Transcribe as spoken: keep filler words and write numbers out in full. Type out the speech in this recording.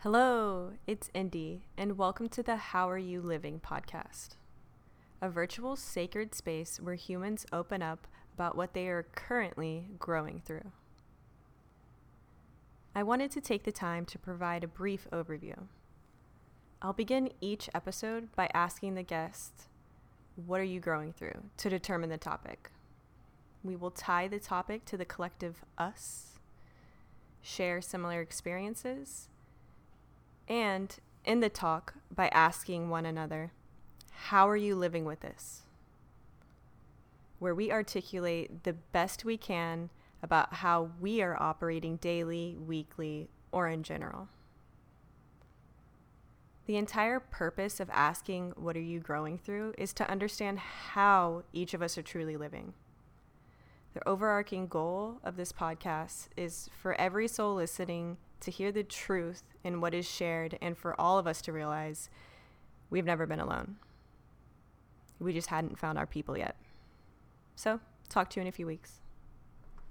Hello, it's Indi, and welcome to the How Are You Living podcast, a virtual sacred space where humans open up about what they are currently growing through. I wanted to take the time to provide a brief overview. I'll begin each episode by asking the guest, what are you growing through, to determine the topic. We will tie the topic to the collective us, share similar experiences, and end the talk by asking one another, how are you living with this? Where we articulate the best we can about how we are operating daily, weekly, or in general. The entire purpose of asking, what are you growing through, is to understand how each of us are truly living. The overarching goal of this podcast is for every soul listening to hear the truth in what is shared, and for all of us to realize we've never been alone. We just hadn't found our people yet. So, talk to you in a few weeks.